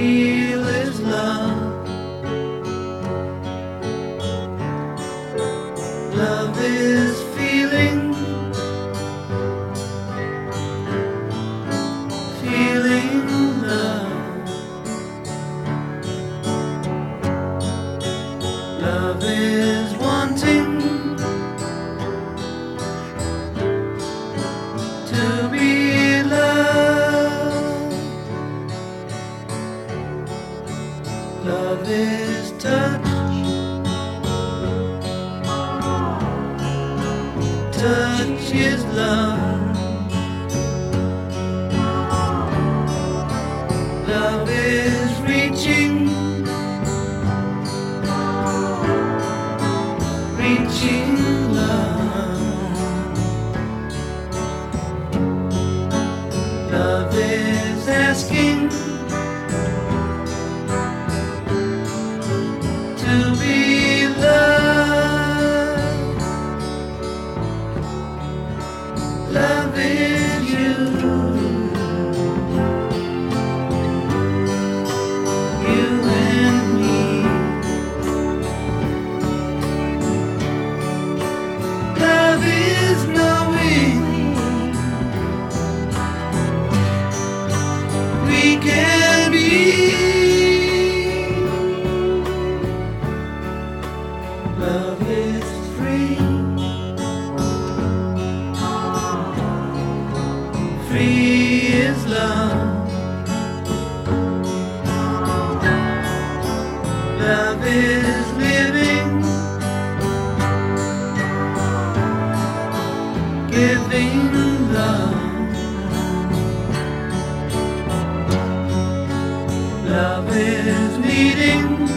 real is love. Love is feeling, feeling love. Love is wanting to be. Love is touch, touch is love. Love is reaching, reaching love. Love is asking to be loved. Love is you. You and me. Love is knowing we can be. Love is free, free is love. Love is living, giving love. Love is needing.